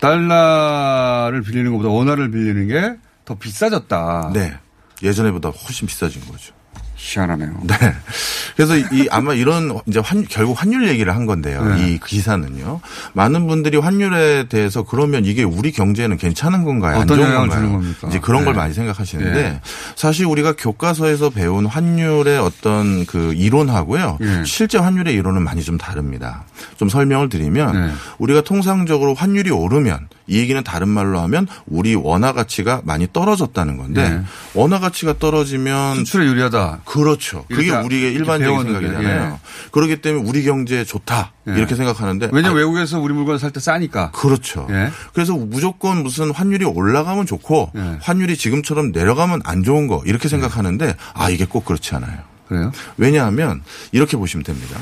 달러를 빌리는 것보다 원화를 빌리는 게 더 비싸졌다. 네. 예전에보다 훨씬 비싸진 거죠. 희한하네요. 네. 그래서 이 아마 이런 이제 환, 결국 환율 얘기를 한 건데요. 네. 이 기사는요. 많은 분들이 환율에 대해서 그러면 이게 우리 경제에는 괜찮은 건가요? 어떤 영향을 주는 겁니까? 이제 그런 네. 걸 많이 생각하시는데 네. 사실 우리가 교과서에서 배운 환율의 어떤 그 이론하고요. 네. 실제 환율의 이론은 많이 좀 다릅니다. 좀 설명을 드리면 네. 우리가 통상적으로 환율이 오르면 이 얘기는 다른 말로 하면 우리 원화 가치가 많이 떨어졌다는 건데 네. 원화 가치가 떨어지면 수출에 유리하다. 그렇죠. 그게 우리의 일반적인 생각이잖아요. 예. 그렇기 때문에 우리 경제에 좋다. 예. 이렇게 생각하는데. 왜냐하면 아, 외국에서 우리 물건을 살 때 싸니까. 그렇죠. 예. 그래서 무조건 무슨 환율이 올라가면 좋고 예. 환율이 지금처럼 내려가면 안 좋은 거 이렇게 생각하는데 예. 아 이게 꼭 그렇지 않아요. 그래요? 왜냐하면 이렇게 보시면 됩니다.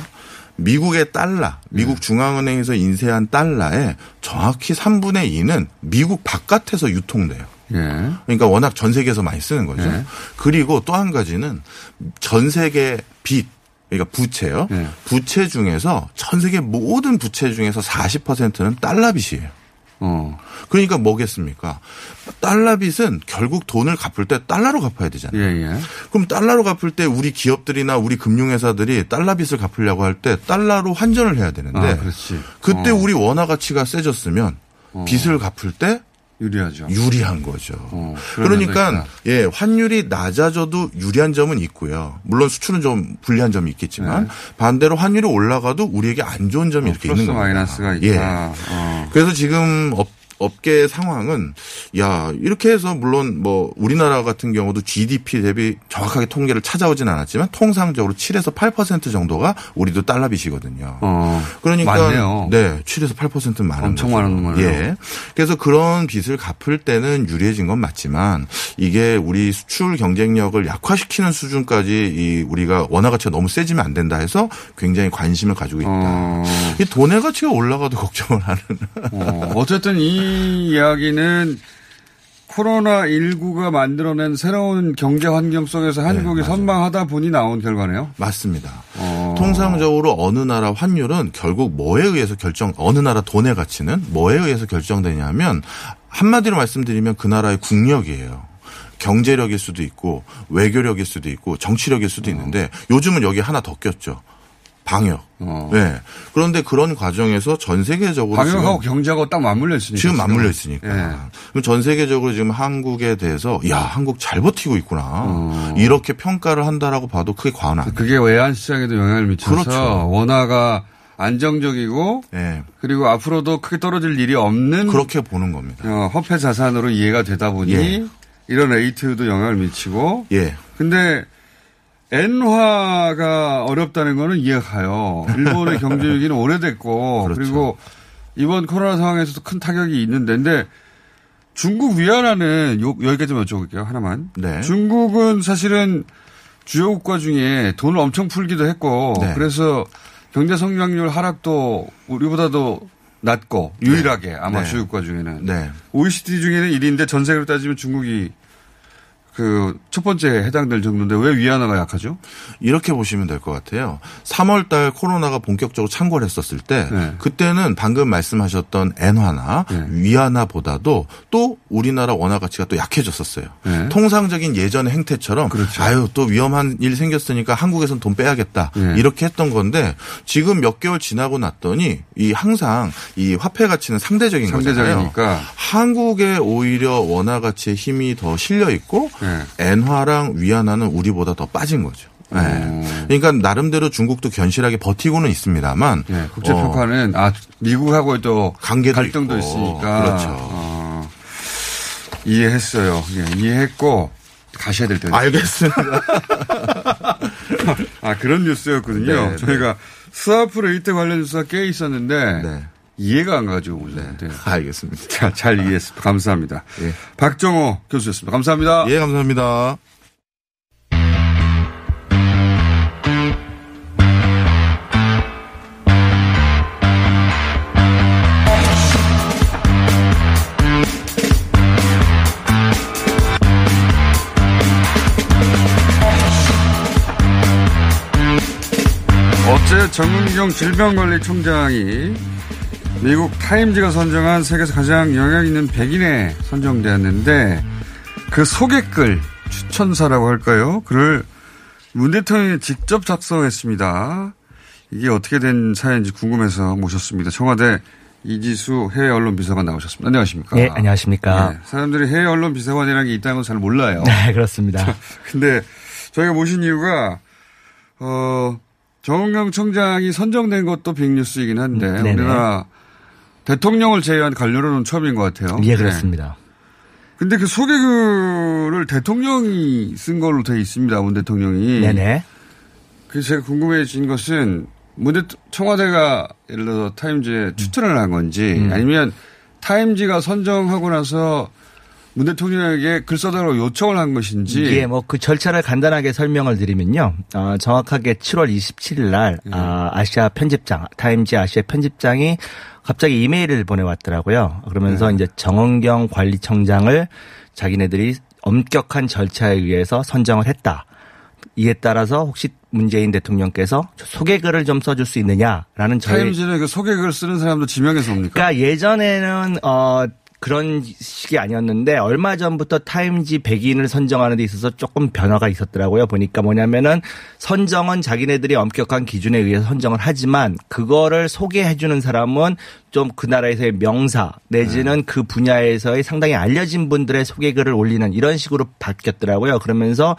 미국의 달러, 미국 중앙은행에서 인쇄한 달러의 정확히 삼분의 이는 미국 바깥에서 유통돼요. 예. 그러니까 워낙 전 세계에서 많이 쓰는 거죠. 예. 그리고 또 한 가지는 전 세계 빚, 그러니까 부채요. 예. 부채 중에서 전 세계 모든 부채 중에서 사십 퍼센트는 달러 빚이에요. 어. 그러니까 뭐겠습니까? 달러 빚은 결국 돈을 갚을 때 달러로 갚아야 되잖아요. 예, 예. 그럼 달러로 갚을 때 우리 기업들이나 우리 금융회사들이 달러 빚을 갚으려고 할 때 달러로 환전을 해야 되는데 아, 그렇지. 그때 어. 우리 원화 가치가 세졌으면 어. 빚을 갚을 때 유리하죠. 유리한 거죠. 어, 그러니까 예, 환율이 낮아져도 유리한 점은 있고요. 물론 수출은 좀 불리한 점이 있겠지만 네. 반대로 환율이 올라가도 우리에게 안 좋은 점이 어, 이렇게 있는 겁니다. 플러스 마이너스가 있다. 예. 어. 그래서 지금 업 업계의 상황은 야 이렇게 해서 물론 뭐 우리나라 같은 경우도 지디피 대비 정확하게 통계를 찾아오진 않았지만 통상적으로 칠에서 팔 퍼센트 정도가 우리도 달러 빚이거든요. 어, 그러니까 많네요. 네, 칠에서 팔 퍼센트는 많은 엄청 거죠. 많은 거예요. 예. 그래서 그런 빚을 갚을 때는 유리해진 건 맞지만 이게 우리 수출 경쟁력을 약화시키는 수준까지 이 우리가 원화 가치가 너무 세지면 안 된다 해서 굉장히 관심을 가지고 있다. 어. 이 돈의 가치가 올라가도 걱정을 하는. 어, 어쨌든 이 이 이야기는 코로나십구가 만들어낸 새로운 경제 환경 속에서 한국이 네, 선방하다 보니 나온 결과네요. 맞습니다. 어. 통상적으로 어느 나라 환율은 결국 뭐에 의해서 결정, 어느 나라 돈의 가치는 뭐에 의해서 결정되냐면 한마디로 말씀드리면 그 나라의 국력이에요. 경제력일 수도 있고 외교력일 수도 있고 정치력일 수도 있는데 요즘은 여기 하나 더 꼈죠. 방역. 어. 네. 그런데 그런 과정에서 전 세계적으로 방역하고 경제하고 딱 맞물려 있으니까 지금 맞물려 있으니까. 네. 그럼 전 세계적으로 지금 한국에 대해서 야 한국 잘 버티고 있구나 어. 이렇게 평가를 한다라고 봐도 크게 과언 아니에요. 그게 외환 시장에도 영향을 미쳐서 그렇죠. 원화가 안정적이고 네. 그리고 앞으로도 크게 떨어질 일이 없는 그렇게 보는 겁니다. 어, 화폐 자산으로 이해가 되다 보니 예. 이런 레이트도 영향을 미치고. 예. 근데 엔화가 어렵다는 거는 이해가요. 일본의 경제 위기는 오래됐고 그렇죠. 그리고 이번 코로나 상황에서도 큰 타격이 있는데 근데 중국 위안화는 요, 여기까지만 여쭤볼게요. 하나만. 네. 중국은 사실은 주요 국가 중에 돈을 엄청 풀기도 했고 네. 그래서 경제 성장률 하락도 우리보다도 낮고 유일하게 네. 아마 네. 주요 국가 중에는. 네. 오이시디 중에는 일 위인데 전 세계로 따지면 중국이 그 첫 번째 해당될 정도인데 왜 위안화가 약하죠? 이렇게 보시면 될 것 같아요. 삼월 달 코로나가 본격적으로 창궐했었을 때 네. 그때는 방금 말씀하셨던 엔화나 네. 위안화보다도 또 우리나라 원화 가치가 또 약해졌었어요. 네. 통상적인 예전의 행태처럼 그렇죠. 아유 또 위험한 일 생겼으니까 한국에선 돈 빼야겠다 네. 이렇게 했던 건데 지금 몇 개월 지나고 났더니 이 항상 이 화폐 가치는 상대적인 거잖아요. 한국에 오히려 원화 가치의 힘이 더 실려 있고 네. 엔화랑 위안화는 우리보다 더 빠진 거죠. 네. 음. 그러니까 나름대로 중국도 견실하게 버티고는 있습니다만 네. 국제 평가는 어. 아 미국하고의 또 관계도 갈등도 있고. 있으니까 그렇죠. 어. 이해했어요. 예, 이해했고 가셔야 될 텐데. 알겠습니다. 아 그런 뉴스였거든요. 네, 저희가 네. 스와프 레이트 관련 뉴스가 꽤 있었는데. 네. 이해가 안 가지고 오셨는데. 네. 알겠습니다. 자, 잘 이해했습니다. 감사합니다. 예. 박정호 교수였습니다. 감사합니다. 예, 감사합니다. 어제 정은경 질병관리청장이 미국 타임지가 선정한 세계에서 가장 영향 있는 백인에 선정되었는데 그 소개글 추천사라고 할까요? 글을 문 대통령이 직접 작성했습니다. 이게 어떻게 된 사연인지 궁금해서 모셨습니다. 청와대 이지수 해외 언론 비서관 나오셨습니다. 안녕하십니까? 네, 안녕하십니까? 네, 사람들이 해외 언론 비서관이라는 게 있다는 걸 잘 몰라요. 네, 그렇습니다. 근데 저희가 모신 이유가 어 정은경 청장이 선정된 것도 빅뉴스이긴 한데 네네. 우리가 대통령을 제외한 관료로는 처음인 것 같아요. 예, 그렇습니다. 그런데 네. 그 소개글을 대통령이 쓴 걸로 되어 있습니다. 문 대통령이. 네네. 그래서 제가 궁금해진 것은 문 대통령 청와대가 예를 들어서 타임지에 추천을 한 건지 음. 아니면 타임지가 선정하고 나서 문 대통령에게 글 써달라고 요청을 한 것인지. 예, 뭐 그 절차를 간단하게 설명을 드리면요. 어, 정확하게 칠월 이십칠일 날 예. 아, 아시아 편집장, 타임지 아시아 편집장이 갑자기 이메일을 보내왔더라고요. 그러면서 네. 이제 정은경 관리청장을 자기네들이 엄격한 절차에 의해서 선정을 했다. 이에 따라서 혹시 문재인 대통령께서 소개글을 좀 써줄 수 있느냐라는 저희. 타임지는 그 소개글 쓰는 사람도 지명해서 옵니까? 그러니까 예전에는 어. 그런 식이 아니었는데 얼마 전부터 타임지 백인을 선정하는 데 있어서 조금 변화가 있었더라고요. 보니까 뭐냐면은 선정은 자기네들이 엄격한 기준에 의해서 선정을 하지만 그거를 소개해 주는 사람은 좀 그 나라에서의 명사 내지는 네. 그 분야에서의 상당히 알려진 분들의 소개글을 올리는 이런 식으로 바뀌었더라고요. 그러면서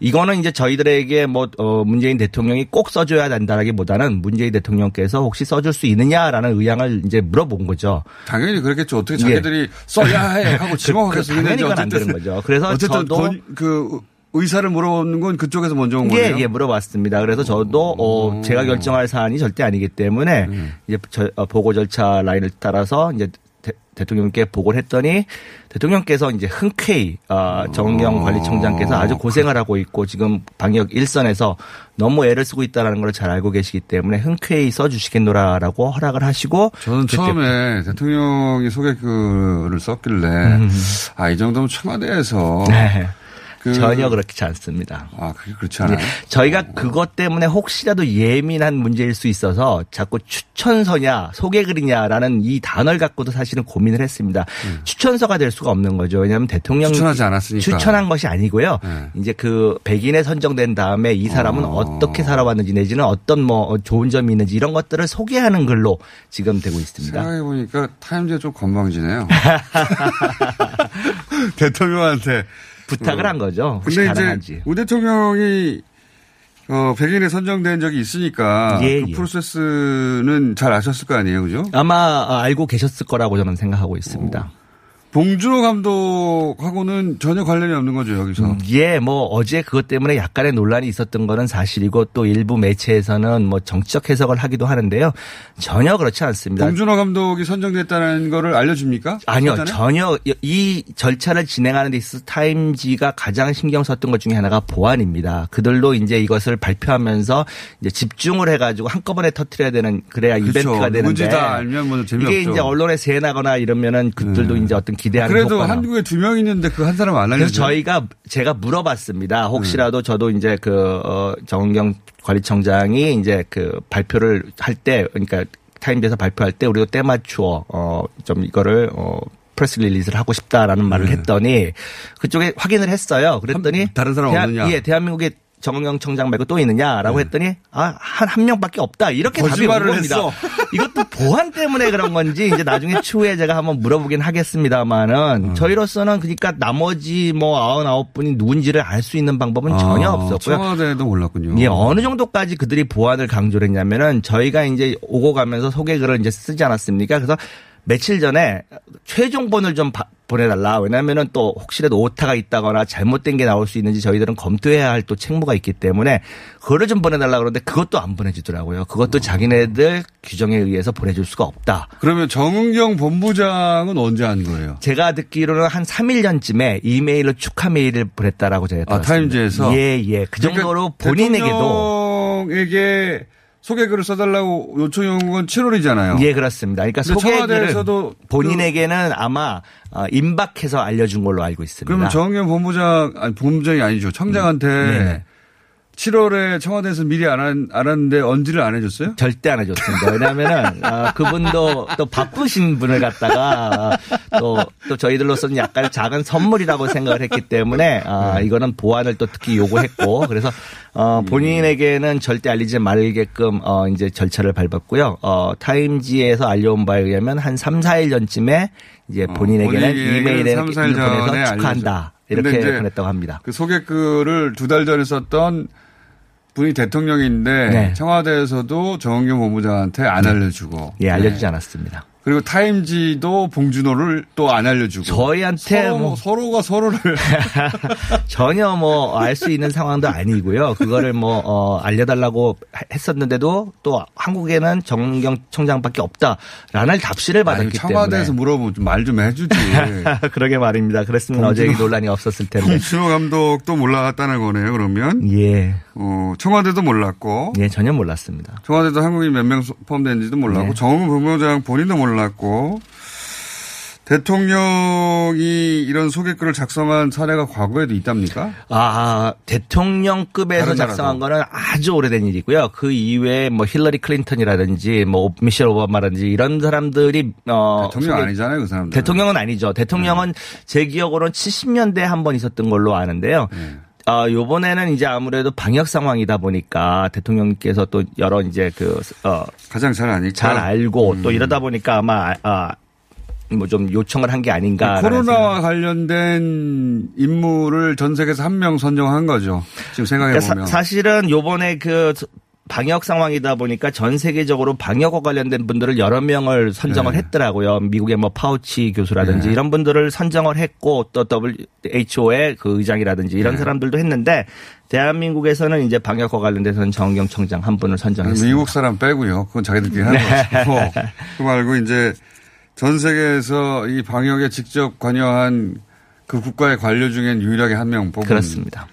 이거는 이제 저희들에게 뭐, 어, 문재인 대통령이 꼭 써줘야 된다라기 보다는 문재인 대통령께서 혹시 써줄 수 있느냐라는 의향을 이제 물어본 거죠. 당연히 그렇겠죠. 어떻게 자기들이 예. 써야 해 하고 지목하겠어. 그, 그, 당연히 그건 안 되는 거죠. 그래서 어쨌든 저도. 건, 그 의사를 물어보는 건 그쪽에서 먼저 온 거예요? 예, 예, 물어봤습니다. 그래서 저도 어, 제가 결정할 사안이 절대 아니기 때문에 음. 이제 저, 어, 보고 절차 라인을 따라서 이제 대, 대통령께 보고를 했더니 대통령께서 이제 흔쾌히 어, 정은경 관리청장께서 아주 고생을 하고 있고 지금 방역 일선에서 너무 애를 쓰고 있다는 걸 잘 알고 계시기 때문에 흔쾌히 써주시겠노라라고 허락을 하시고 저는 처음에 대통령이 소개글을 썼길래 음. 아, 이 정도면 청와대에서 네. 그... 전혀 그렇지 않습니다. 아, 그게 그렇지 않아요? 저희가 어... 그것 때문에 혹시라도 예민한 문제일 수 있어서 자꾸 추천서냐 소개글이냐라는 이 단어를 갖고도 사실은 고민을 했습니다. 음. 추천서가 될 수가 없는 거죠. 왜냐하면 대통령이 추천하지 않았으니까. 추천한 것이 아니고요. 네. 이제 그 백인에 선정된 다음에 이 사람은 어... 어떻게 살아왔는지 내지는 어떤 뭐 좋은 점이 있는지 이런 것들을 소개하는 글로 지금 되고 있습니다. 생각해보니까 타임지가 좀 건방지네요. 대통령한테 부탁을 어. 한 거죠. 근데 가능한지. 이제 문 대통령이 어, 백인에 선정된 적이 있으니까 예, 그 예. 프로세스는 잘 아셨을 거 아니에요, 그죠? 아마 알고 계셨을 거라고 저는 생각하고 있습니다. 어. 봉준호 감독하고는 전혀 관련이 없는 거죠, 여기서. 음, 예, 뭐 어제 그것 때문에 약간의 논란이 있었던 거는 사실이고 또 일부 매체에서는 뭐 정치적 해석을 하기도 하는데요. 전혀 그렇지 않습니다. 봉준호 감독이 선정됐다는 거를 알려줍니까? 아니요, 선전에? 전혀. 이 절차를 진행하는 데 있어서 타임지가 가장 신경 썼던 것 중에 하나가 보안입니다. 그들로 이제 이것을 발표하면서 이제 집중을 해가지고 한꺼번에 터뜨려야 되는 그래야 그렇죠. 이벤트가 되는데. 뭔지 다 알면 뭐 재미없죠. 이게 이제 언론에 새나거나 이러면은 그들도 네. 이제 어떤 기대하는 그래도 효과나. 한국에 두 명 있는데 그 한 사람 안 알려줘요. 그래서 저희가 제가 물어봤습니다. 혹시라도 음. 저도 이제 그 어, 정은경 관리청장이 이제 그 발표를 할 때 그러니까 타임지에서 발표할 때 우리도 때 맞추어 어, 좀 이거를 어, 프레스 릴리즈를 하고 싶다라는 말을 네. 했더니 그쪽에 확인을 했어요. 그랬더니 한, 다른 사람 대하, 없느냐? 예, 대한민국에 정은경 청장 말고 또 있느냐라고 네. 했더니 아, 한, 한 명밖에 없다. 이렇게 답이 온 겁니다. 했어. 이것도 보안 때문에 그런 건지 이제 나중에 추후에 제가 한번 물어보긴 하겠습니다만은 음. 저희로서는 그러니까 나머지 뭐 아흔아홉 분이 누군지를 알 수 있는 방법은 아, 전혀 없었고요. 청와대도 몰랐군요. 예, 어느 정도까지 그들이 보안을 강조를 했냐면은 저희가 이제 오고 가면서 소개글을 이제 쓰지 않았습니까? 그래서 며칠 전에 최종본을 좀 바, 보내달라. 왜냐하면은 또 혹시라도 오타가 있다거나 잘못된 게 나올 수 있는지 저희들은 검토해야 할 또 책무가 있기 때문에 그거를 좀 보내달라 그러는데 그것도 안 보내주더라고요. 그것도 자기네들 규정에 의해서 보내줄 수가 없다. 그러면 정은경 본부장은 언제 한 거예요? 제가 듣기로는 한 삼 일 전쯤에 이메일로 축하 메일을 보냈다라고 제가 들었습니다. 아, 타임즈에서? 예, 예. 그 정도로 그러니까 본인에게도. 대통령에게. 소개글을 써달라고 요청이 온 건 칠월이잖아요. 예, 그렇습니다. 그러니까 소개글을 본인에게는 그 아마 임박해서 알려준 걸로 알고 있습니다. 그러면 정은경 본부장, 아니, 본부장이 아니죠. 청장한테 네. 칠월에 청와대에서 미리 안 알았는데 언지를 안 해줬어요? 절대 안 해줬습니다. 왜냐하면은 아, 그분도 또 바쁘신 분을 갖다가 또, 또 저희들로서는 약간 작은 선물이라고 생각을 했기 때문에 아, 이거는 보완을 또 특히 요구했고 그래서 어, 본인에게는 절대 알리지 말게끔 어, 이제 절차를 밟았고요. 어, 타임지에서 알려온 바에 의하면 한 삼, 사일 전쯤에 이제 본인에게는 어, 이메일에 보내서 축하한다 이렇게 보냈다고 합니다. 그 소개글을 두 달 전에 썼던 분이 대통령인데 네. 청와대에서도 정은경 본부장한테 안 알려주고. 예, 알려주지 네. 않았습니다. 그리고 타임지도 봉준호를 또 안 알려주고. 저희한테 서로, 뭐. 서로가 서로를. 전혀 뭐 알 수 있는 상황도 아니고요. 그거를 뭐 어, 알려달라고 했었는데도 또 한국에는 정은경 청장밖에 없다라는 답시를 받았기 아니, 청와대에서 때문에. 청와대에서 물어보면 말 좀 해주지. 그러게 말입니다. 그랬으면 봉준호, 어제 이 논란이 없었을 텐데. 봉준호 감독도 몰랐다는 거네요. 그러면. 예. 어, 청와대도 몰랐고. 예, 전혀 몰랐습니다. 청와대도 한국인 몇 명 포함됐는지도 몰랐고. 네. 정은경 본부장 본인도 몰랐고. 났고 대통령이 이런 소개글을 작성한 사례가 과거에도 있답니까? 아, 대통령급에서 작성한 거는 아주 오래된 일이고요. 그 이외에 뭐 힐러리 클린턴이라든지 뭐 미셸 오바마라든지 이런 사람들이 어 대통령 소개, 아니잖아요, 그 사람들. 대통령은 아니죠. 대통령은 네. 제 기억으로는 칠십 년대에 한 번 있었던 걸로 아는데요. 네. 아, 요번에는 이제 아무래도 방역 상황이다 보니까 대통령께서 또 여러 이제 그, 어. 가장 잘 아니까. 잘 알고 음. 또 이러다 보니까 아마, 아, 뭐 좀 요청을 한 게 아닌가. 코로나와 생각. 관련된 인물을 전 세계에서 한 명 선정한 거죠. 지금 생각해보면. 그러니까 사, 사실은 요번에 그, 방역 상황이다 보니까 전 세계적으로 방역과 관련된 분들을 여러 명을 선정을 네. 했더라고요. 미국의 뭐 파우치 교수라든지 네. 이런 분들을 선정을 했고 또 더블유에이치오의 그 의장이라든지 이런 네. 사람들도 했는데 대한민국에서는 이제 방역과 관련돼서는 정은경 청장 한 분을 선정했습니다. 미국 사람 빼고요. 그건 자기들끼리 하는 네. 것이고 그 말고 이제 전 세계에서 이 방역에 직접 관여한 그 국가의 관료 중엔 유일하게 한 명 뽑은. 그렇습니다.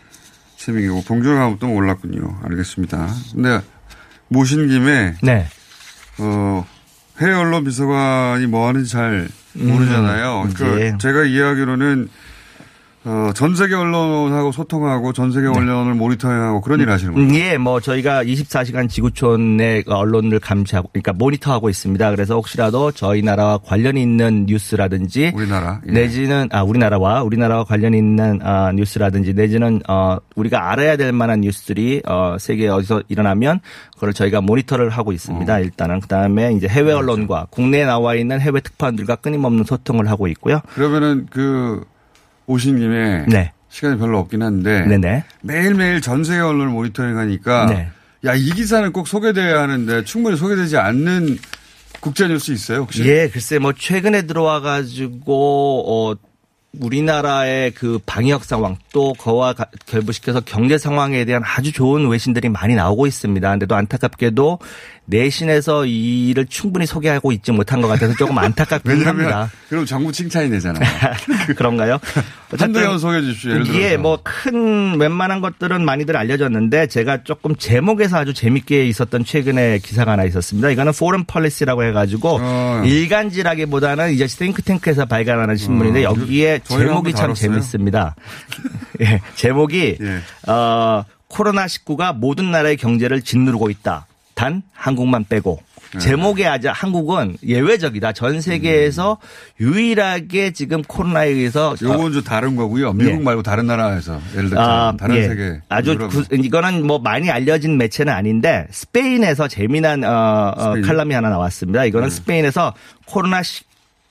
셈이고 봉준호 감독도 몰랐군요. 알겠습니다. 근데 모신 김에 네. 어, 해외 언론 비서관이 뭐 하는지 잘 모르잖아요. 음, 그러니까 제가 이해하기로는 어, 전 세계 언론하고 소통하고 전 세계 네. 언론을 모니터링하고 그런 일을 하시는 거죠? 예, 뭐 저희가 이십사 시간 지구촌의 언론을 감시하고, 그러니까 모니터하고 있습니다. 그래서 혹시라도 저희 나라와 관련이 있는 뉴스라든지, 우리나라 예. 내지는 아 우리나라와 우리나라와 관련이 있는 아, 뉴스라든지 내지는 어, 우리가 알아야 될 만한 뉴스들이 어, 세계 어디서 일어나면 그걸 저희가 모니터를 하고 있습니다. 어. 일단은 그 다음에 이제 해외 그렇죠. 언론과 국내에 나와 있는 해외 특파원들과 끊임없는 소통을 하고 있고요. 그러면은 그 오신 김에 네. 시간이 별로 없긴 한데 네네. 매일매일 전 세계 언론을 모니터링하니까 네. 야, 이 기사는 꼭 소개돼야 하는데 충분히 소개되지 않는 국제뉴스 있어요 혹시? 예, 글쎄 뭐 최근에 들어와가지고 어, 우리나라의 그 방역 상황 또 그와 결부시켜서 경제 상황에 대한 아주 좋은 외신들이 많이 나오고 있습니다. 그런데도 안타깝게도 내신에서 이 일을 충분히 소개하고 있지 못한 것 같아서 조금 안타깝긴 합니다. 그럼 정부 칭찬이 되잖아요. 그런가요? 한두 개만 소개해 주십시오. 예를 들어서. 예, 뭐 큰 웬만한 것들은 많이들 알려졌는데 제가 조금 제목에서 아주 재밌게 있었던 최근에 기사가 하나 있었습니다. 이거는 포럼 폴리시라고 해가지고 어. 일간지라기보다는 이제 싱크탱크에서 발간하는 신문인데 여기에 어. 제목이 참 다뤘어요? 재밌습니다. 예, 제목이 예. 어, 코로나십구가 모든 나라의 경제를 짓누르고 있다. 단 한국만 빼고 네. 제목에 아주 한국은 예외적이다. 전 세계에서 음. 유일하게 지금 코로나에 의해서 요건 좀 다른 거고요. 미국 예. 말고 다른 나라에서 예를 들어 아, 다른 예. 세계 아주 구, 이거는 뭐 많이 알려진 매체는 아닌데 스페인에서 재미난 어, 스페인. 어, 칼럼이 하나 나왔습니다. 이거는 네. 스페인에서 코로나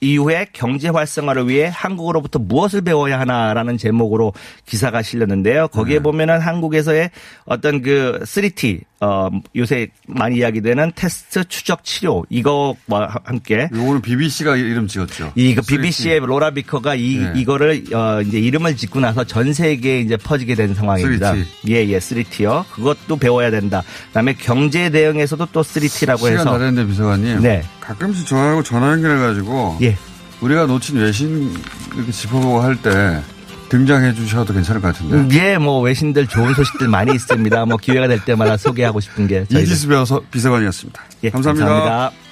이후에 경제 활성화를 위해 한국으로부터 무엇을 배워야 하나라는 제목으로 기사가 실렸는데요. 거기에 네. 보면은 한국에서의 어떤 그 쓰리 티 어, 요새 많이 이야기되는 테스트, 추적, 치료 이거와 함께 요거는 비비씨가 이름 지었죠. 이거 비비씨의 로라 비커가 이 네. 이거를 어, 이제 이름을 짓고 나서 전 세계에 이제 퍼지게 된 상황입니다. 예예, 예, 쓰리 티요. 그것도 배워야 된다. 그다음에 경제 대응에서도 또 쓰리 티라고 시간 해서 시간 다 됐는데 비서관님. 네. 가끔씩 저하고 전화 연결해가지고 예. 우리가 놓친 외신 이렇게 짚어보고 할 때. 등장해 주셔도 괜찮을 것 같은데. 예, 뭐 외신들 좋은 소식들 많이 있습니다. 뭐 기회가 될 때마다 소개하고 싶은 게 저희들. 이지수 비서관이었습니다. 예, 감사합니다. 감사합니다.